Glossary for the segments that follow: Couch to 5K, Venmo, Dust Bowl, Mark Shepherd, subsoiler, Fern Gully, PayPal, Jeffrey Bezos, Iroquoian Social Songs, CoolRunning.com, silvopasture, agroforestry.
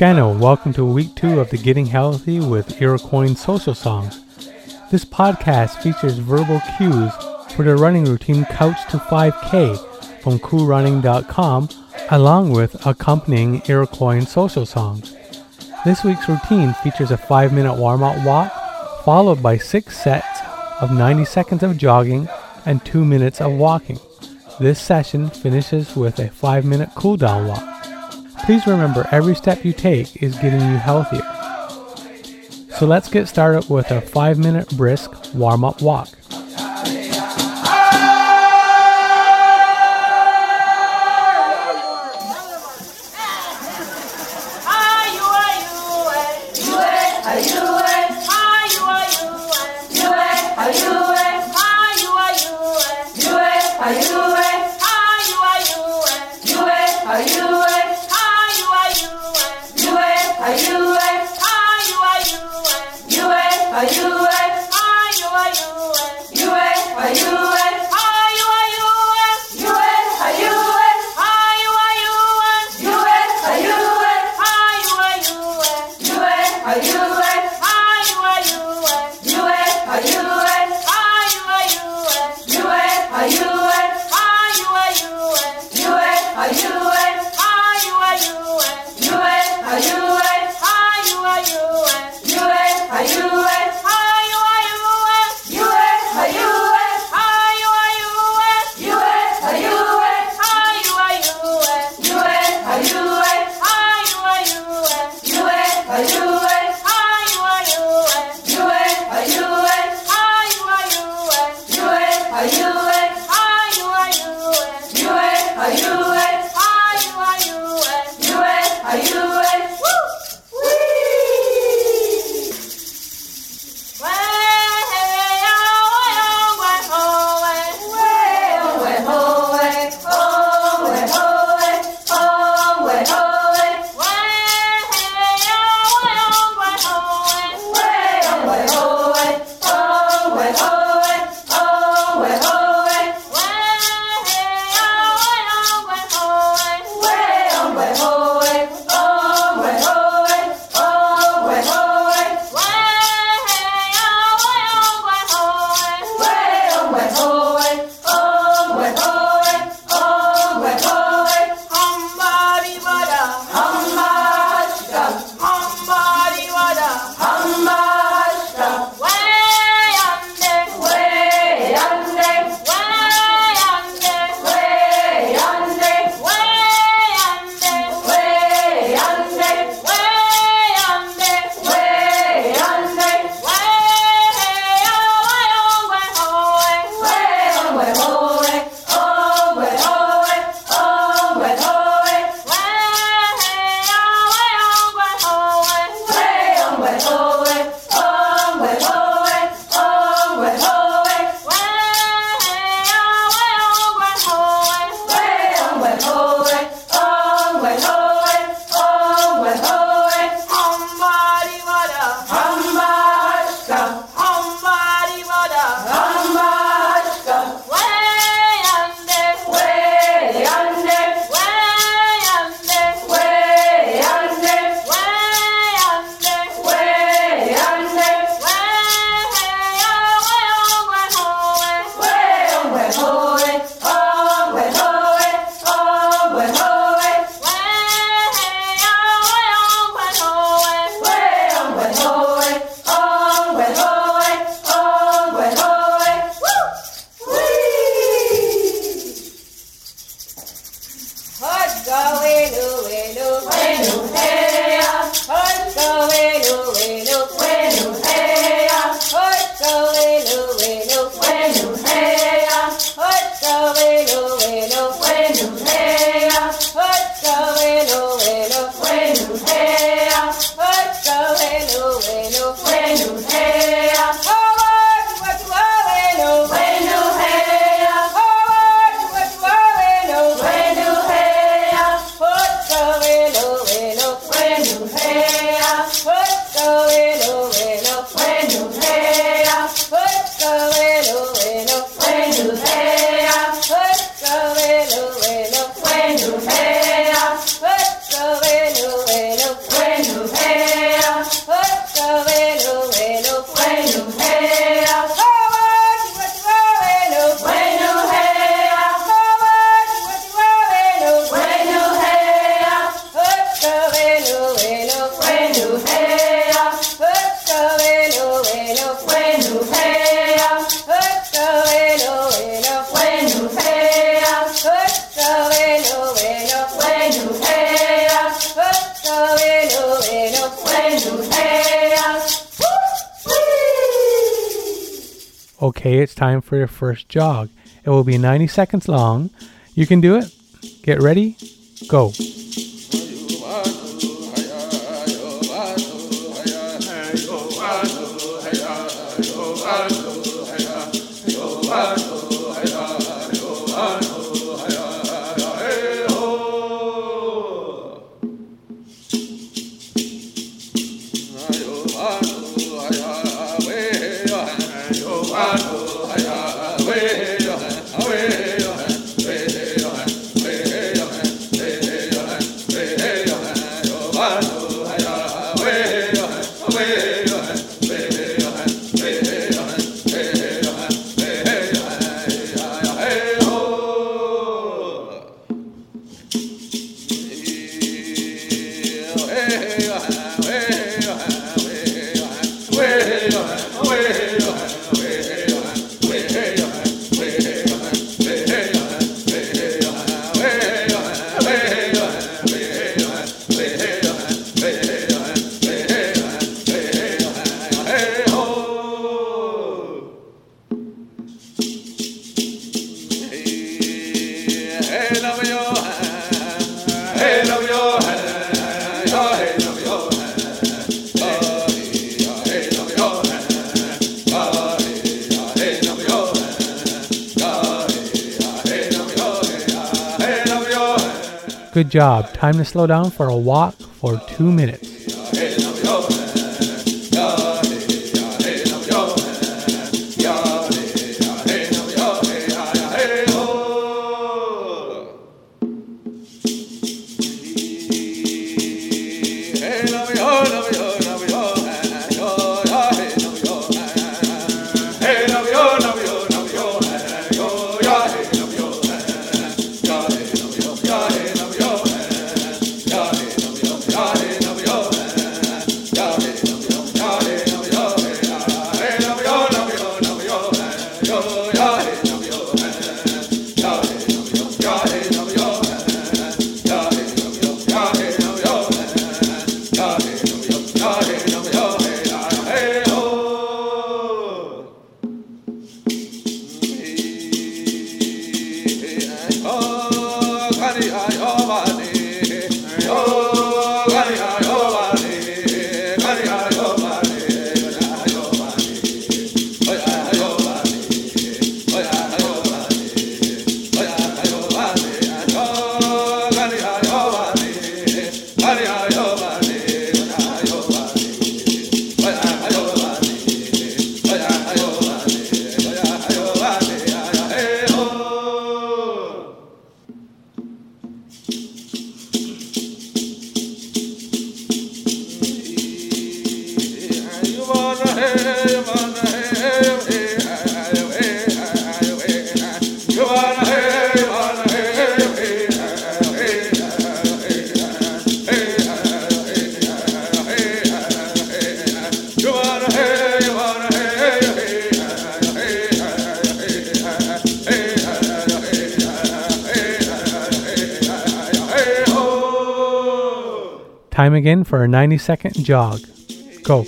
Scano, welcome to week 2 of the Getting Healthy with Iroquoian Social Songs. This podcast features verbal cues for the running routine Couch to 5K from CoolRunning.com, along with accompanying Iroquoian Social Songs. This week's routine features a 5-minute warm-up walk, followed by 6 sets of 90 seconds of jogging and 2 minutes of walking. This session finishes with a 5-minute cool-down walk. Please remember, every step you take is getting you healthier. So let's get started with a 5-minute brisk warm-up walk. Are you okay, it's time for your first jog. It will be 90 seconds long. You can do it. Get ready. Go. Good job. Time to slow down for a walk for 2 minutes. Time again for a 90-second jog. Go.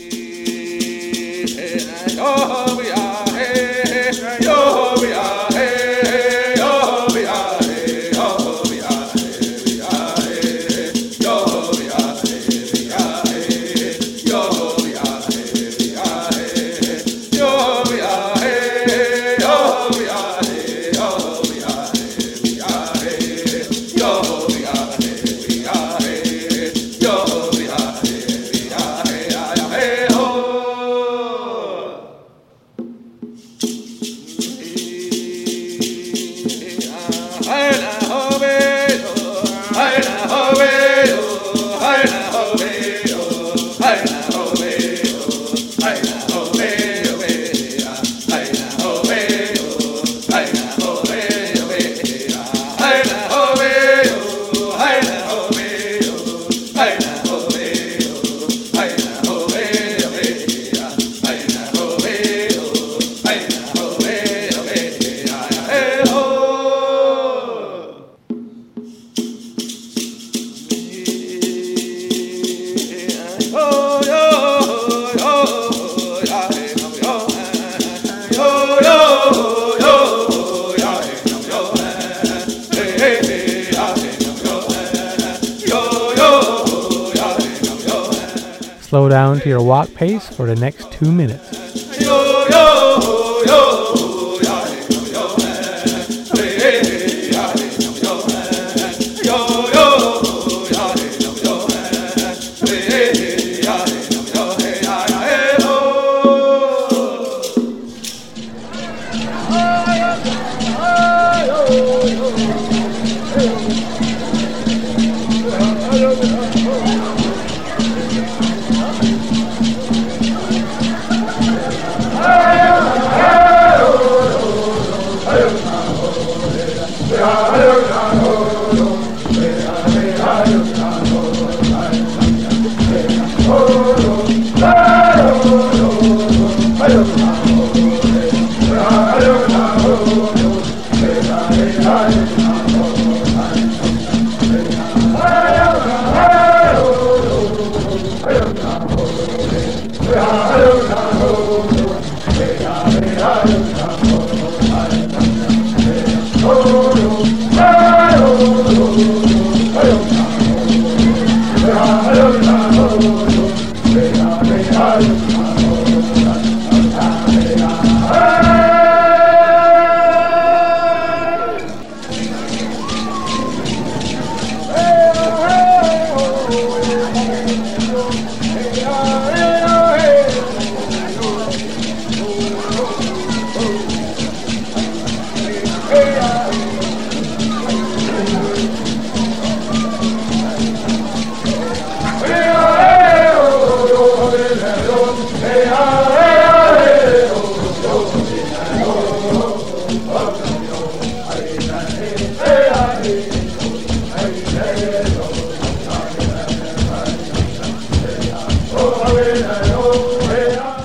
Slow down to your walk pace for the next 2 minutes.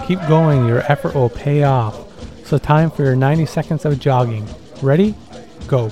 Keep going, your effort will pay off. So time for your 90 seconds of jogging. Ready? Go.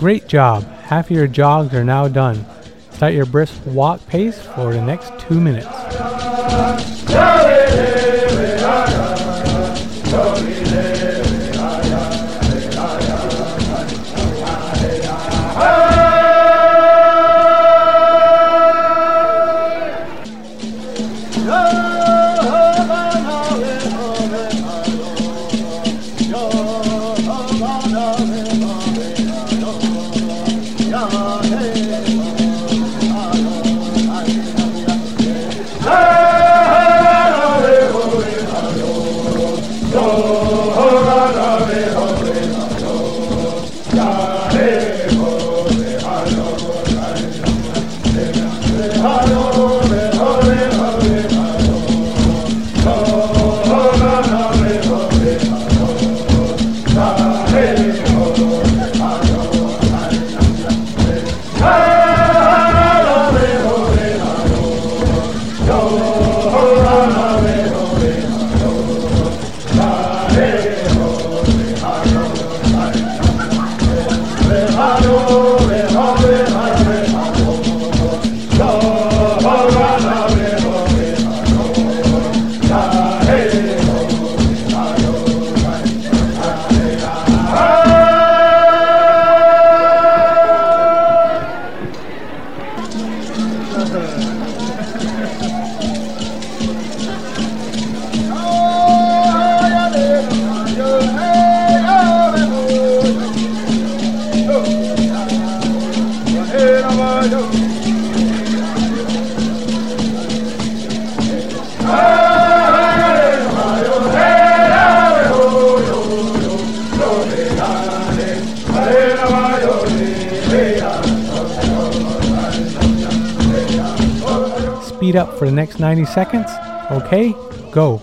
Great job! Half of your jogs are now done. Start your brisk walk pace for the next 2 minutes. Speed up for the next 90 seconds. Okay, go.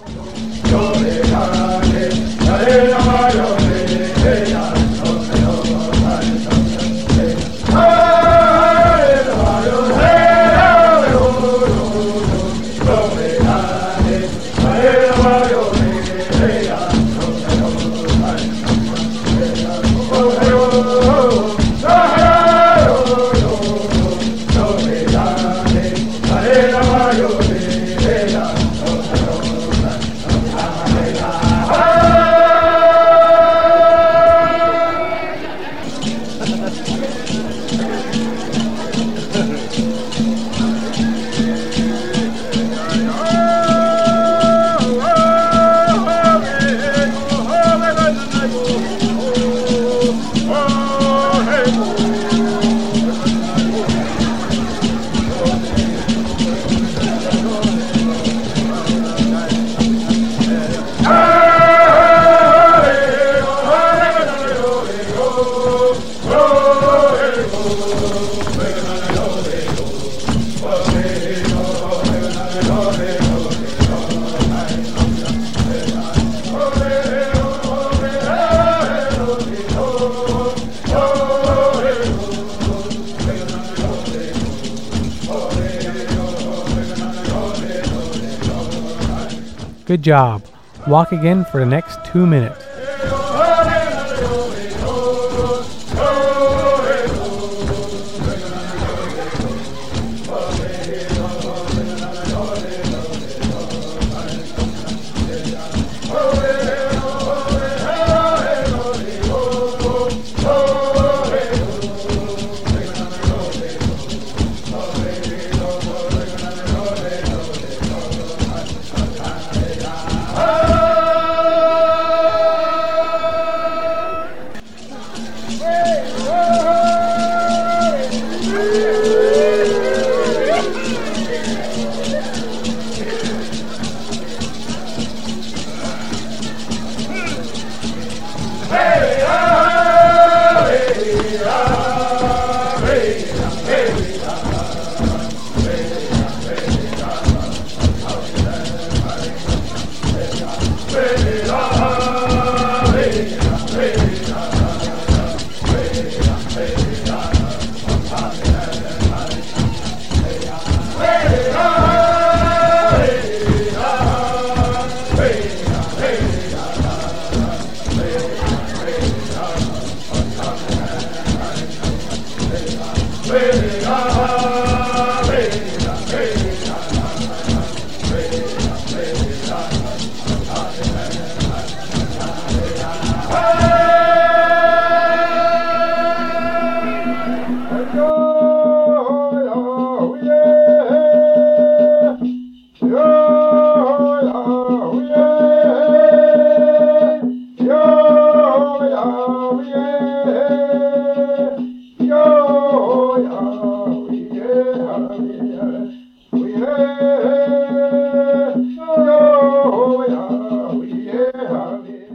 Good job. Walk again for the next 2 minutes.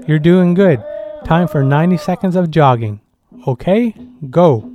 You're doing good. Time for 90 seconds of jogging. Okay, go.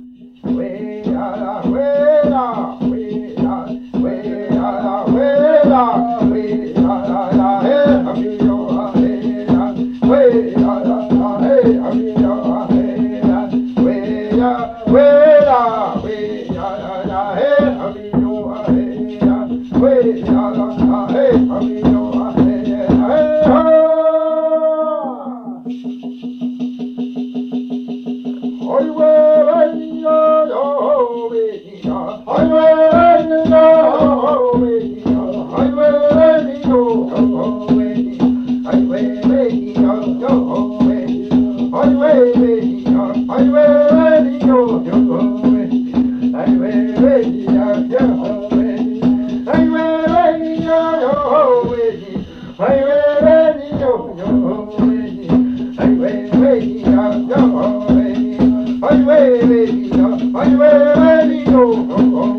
Oh, oh, oh.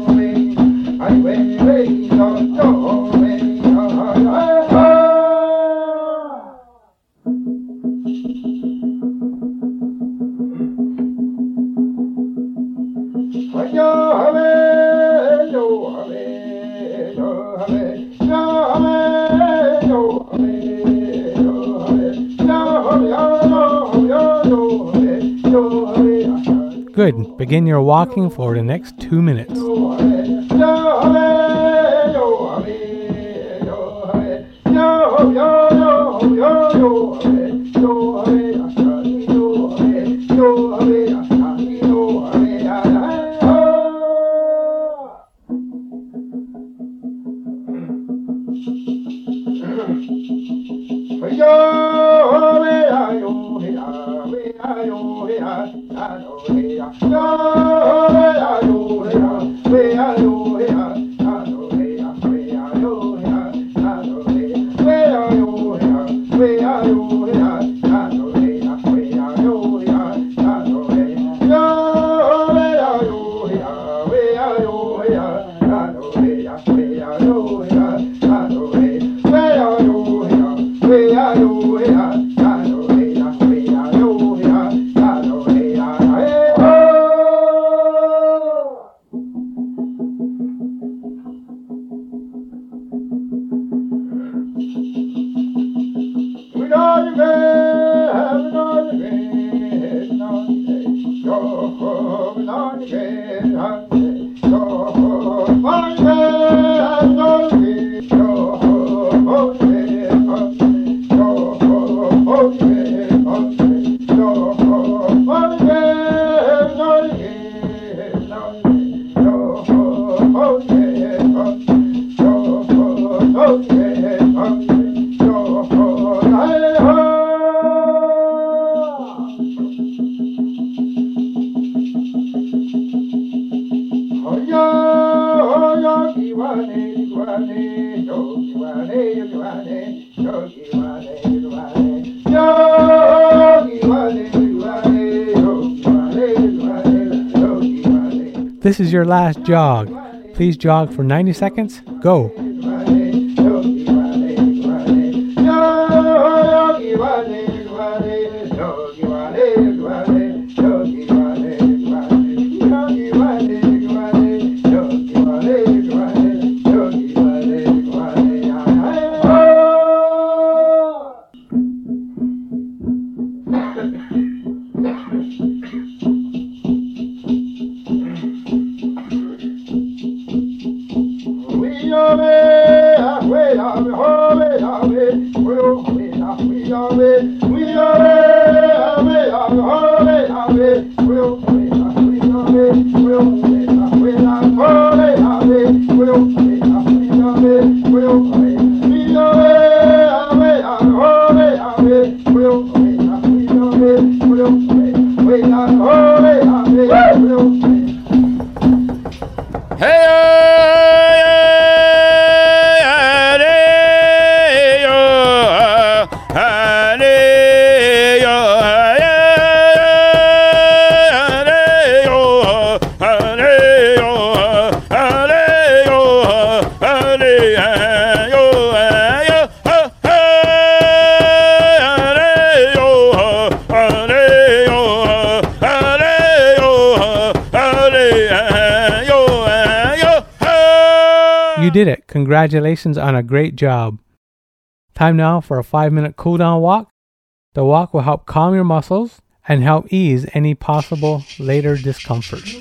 Begin your walking for the next 2 minutes. This is your last jog. Please jog for 90 seconds. Go. You did it. Congratulations on a great job. Time now for a 5-minute cool-down walk. The walk will help calm your muscles and help ease any possible later discomfort.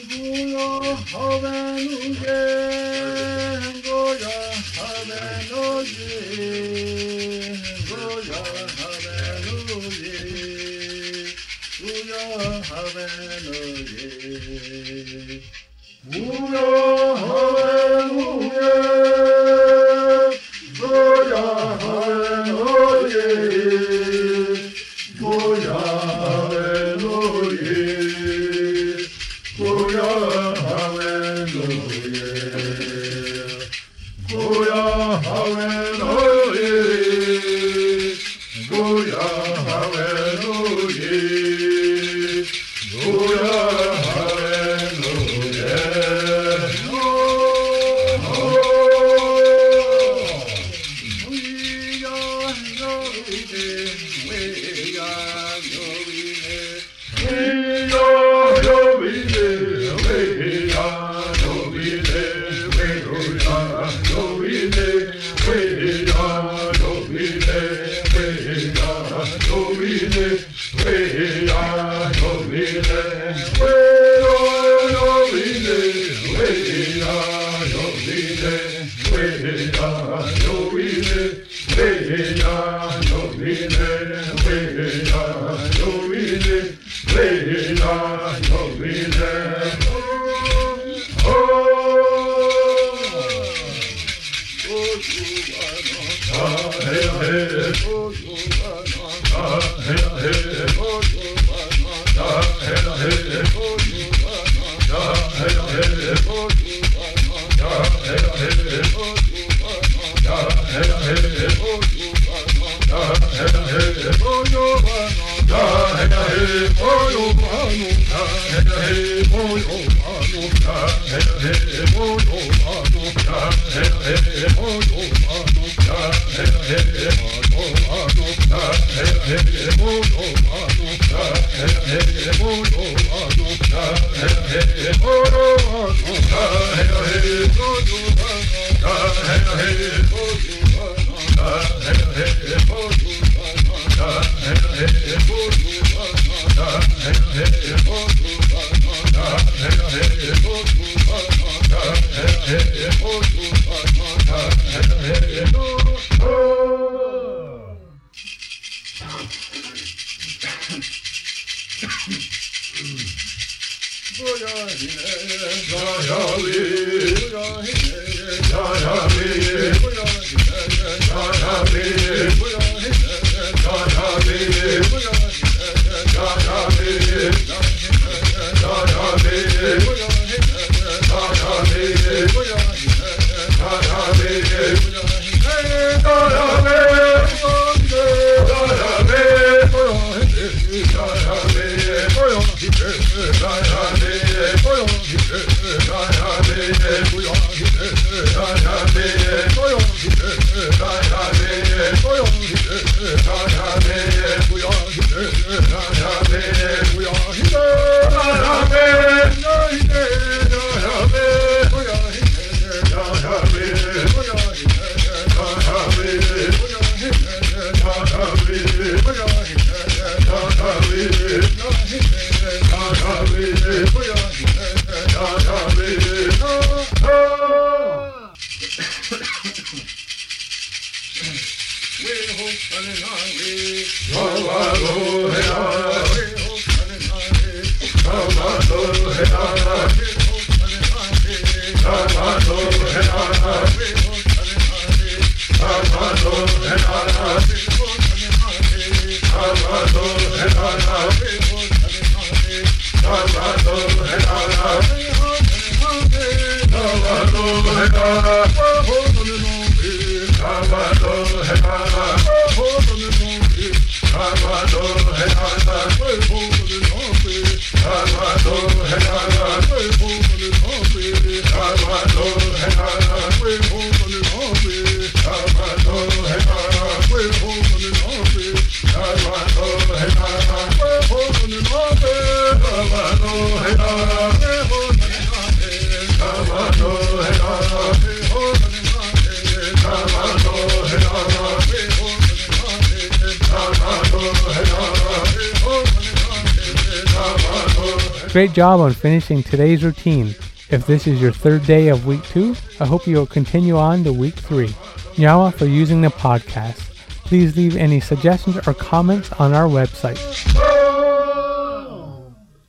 Great job on finishing today's routine. If this is your third day of week 2, I hope you'll continue on to week 3. Nyawa for using the podcast. Please leave any suggestions or comments on our website.